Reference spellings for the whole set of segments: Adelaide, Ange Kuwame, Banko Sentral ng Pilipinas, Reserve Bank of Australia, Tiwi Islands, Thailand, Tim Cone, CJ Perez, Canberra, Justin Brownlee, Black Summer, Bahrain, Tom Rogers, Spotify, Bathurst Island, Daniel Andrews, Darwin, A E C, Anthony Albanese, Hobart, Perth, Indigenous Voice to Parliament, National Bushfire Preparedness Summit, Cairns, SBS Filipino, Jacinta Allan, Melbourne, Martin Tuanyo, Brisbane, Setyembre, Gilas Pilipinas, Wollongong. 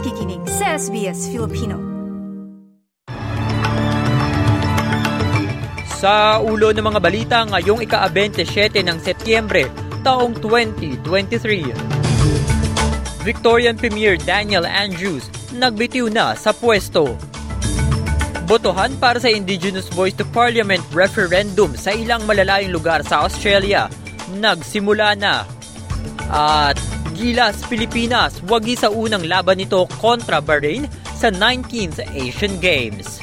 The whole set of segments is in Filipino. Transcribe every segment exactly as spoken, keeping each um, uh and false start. nakikinig sa S B S Filipino. Sa ulo ng mga balita ngayong ika-dalawampu't siyam ng Setyembre, taong twenty twenty-three. Victorian Premier Daniel Andrews nagbitiw na sa pwesto. Botohan para sa Indigenous Voice to Parliament referendum sa ilang malalayong lugar sa Australia. Nagsimula na. At Gilas Pilipinas wagi sa unang laban nito kontra Bahrain sa nineteenth Asian Games.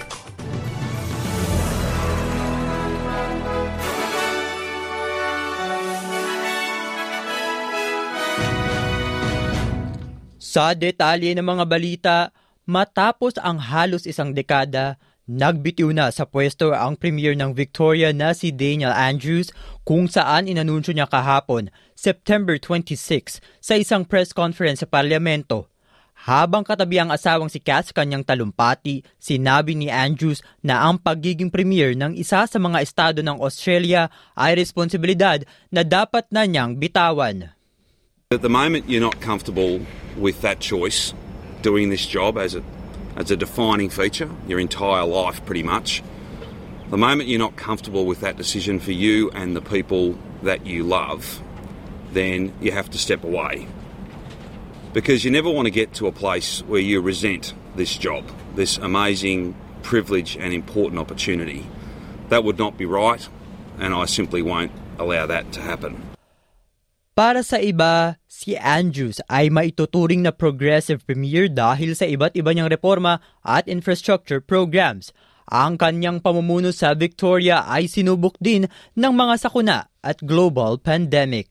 Sa detalye ng mga balita, matapos ang halos isang dekada, nagbitiw na sa pwesto ang premier ng Victoria na si Daniel Andrews, kung saan inanunsyo niya kahapon, September twenty-sixth, sa isang press conference sa parlamento. Habang katabi ang asawang si Cass kanyang talumpati, sinabi ni Andrews na ang pagiging premier ng isa sa mga estado ng Australia ay responsibilidad na dapat na niyang bitawan. At the moment you're not comfortable with that choice, doing this job as a as a defining feature your entire life pretty much. The moment you're not comfortable with that decision for you and the people that you love, then you have to step away. Because you never want to get to a place where you resent this job, this amazing privilege and important opportunity. That would not be right, and I simply won't allow that to happen. Para sa iba, si Andrews ay maituturing na progressive premier dahil sa iba't iba niyang reforma at infrastructure programs. Ang kanyang pamumuno sa Victoria ay sinubok din ng mga sakuna at global pandemic.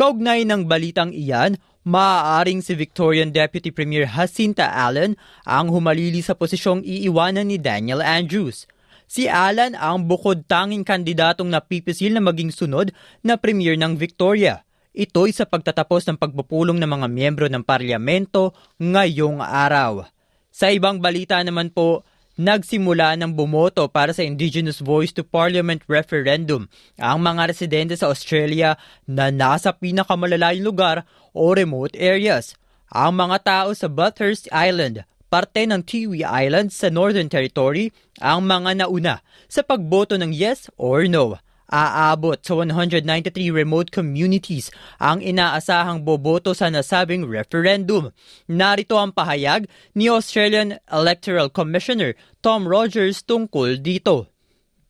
Kaugnay ng balitang iyan, maaaring si Victorian Deputy Premier Jacinta Allan ang humalili sa posisyong iiwanan ni Daniel Andrews. Si Allan ang bukod tanging kandidatong napipisil na maging sunod na premier ng Victoria. Ito'y sa pagtatapos ng pagpupulong ng mga miyembro ng parlamento ngayong araw. Sa ibang balita naman po, nagsimula ng bumoto para sa Indigenous Voice to Parliament referendum ang mga residente sa Australia na nasa pinakamalayong lugar o remote areas. Ang mga tao sa Bathurst Island, parte ng Tiwi Islands sa Northern Territory, ang mga nauna sa pagboto ng yes or no. Aabot sa one hundred ninety-three remote communities ang inaasahang boboto sa nasabing referendum. Narito ang pahayag ni Australian Electoral Commissioner Tom Rogers tungkol dito.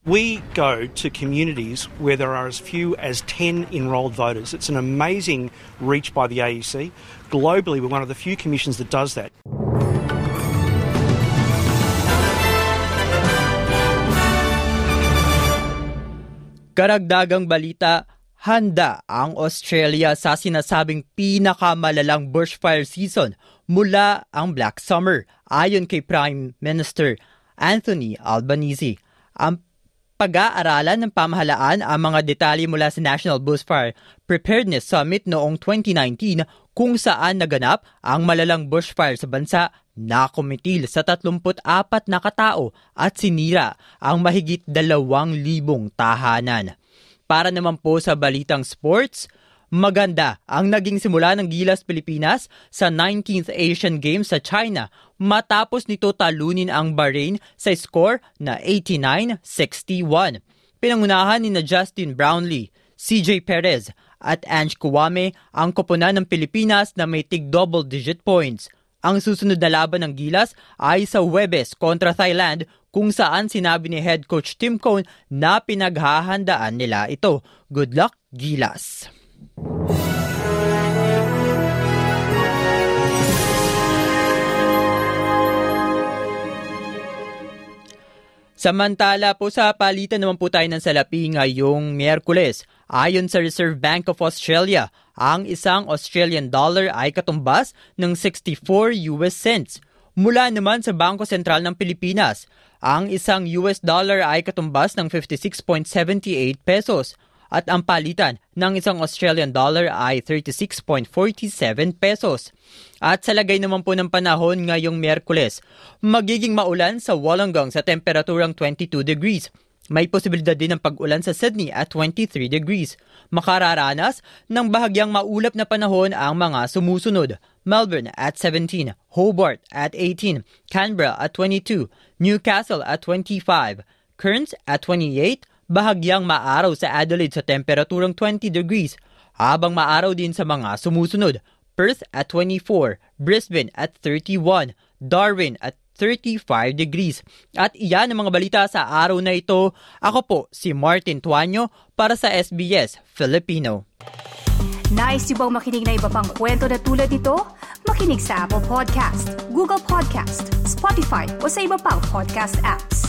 We go to communities where there are as few as ten enrolled voters. It's an amazing reach by the A E C. Globally, we're one of the few commissions that does that. Karagdagang balita, handa ang Australia sa sinasabing pinakamalalang bushfire season mula ang Black Summer ayon kay Prime Minister Anthony Albanese. Ang pag-aaralan ng pamahalaan ang mga detalye mula sa National Bushfire Preparedness Summit noong twenty nineteen kung saan naganap ang malalang bushfire sa bansa na kumitil sa tatlumpu't apat na katao at sinira ang mahigit dalawang libong tahanan. Para naman po sa balitang sports, maganda ang naging simula ng Gilas Pilipinas sa nineteenth Asian Games sa China matapos nito talunin ang Bahrain sa score na eighty-nine sixty-one. Pinangunahan ni na Justin Brownlee, C J Perez at Ange Kuwame ang koponan ng Pilipinas na may tig double-digit points. Ang susunod na laban ng Gilas ay sa Huwebes kontra Thailand kung saan sinabi ni head coach Tim Cone na pinaghahandaan nila ito. Good luck, Gilas! Samantala po sa palitan naman po tayo ng salapi ngayong Miyerkules. Ayon sa Reserve Bank of Australia, ang isang Australian dollar ay katumbas ng sixty-four U S cents. Mula naman sa Banko Sentral ng Pilipinas, ang isang U S dollar ay katumbas ng fifty-six point seven eight pesos at ang palitan ng isang Australian dollar ay thirty-six point four seven pesos. At sa lagay naman po ng panahon ngayong Miyerkules, magiging maulan sa Wollongong sa temperaturang twenty-two degrees. May posibilidad din ng pag-ulan sa Sydney at twenty-three degrees. Makararanas ng bahagyang maulap na panahon ang mga sumusunod. Melbourne at seventeen, Hobart at eighteen, Canberra at twenty-two, Newcastle at twenty-five, Cairns at twenty-eight, bahagyang maaraw sa Adelaide sa temperaturang twenty degrees, habang maaraw din sa mga sumusunod, Perth at twenty-four, Brisbane at thirty-one, Darwin at thirty-five degrees. At iyan ang mga balita sa araw na ito. Ako po si Martin Tuanyo para sa S B S Filipino. Nice yung bang makinig na iba pang kwento na tulad ito? Makinig sa Apple Podcast, Google Podcast, Spotify o sa iba pang podcast apps.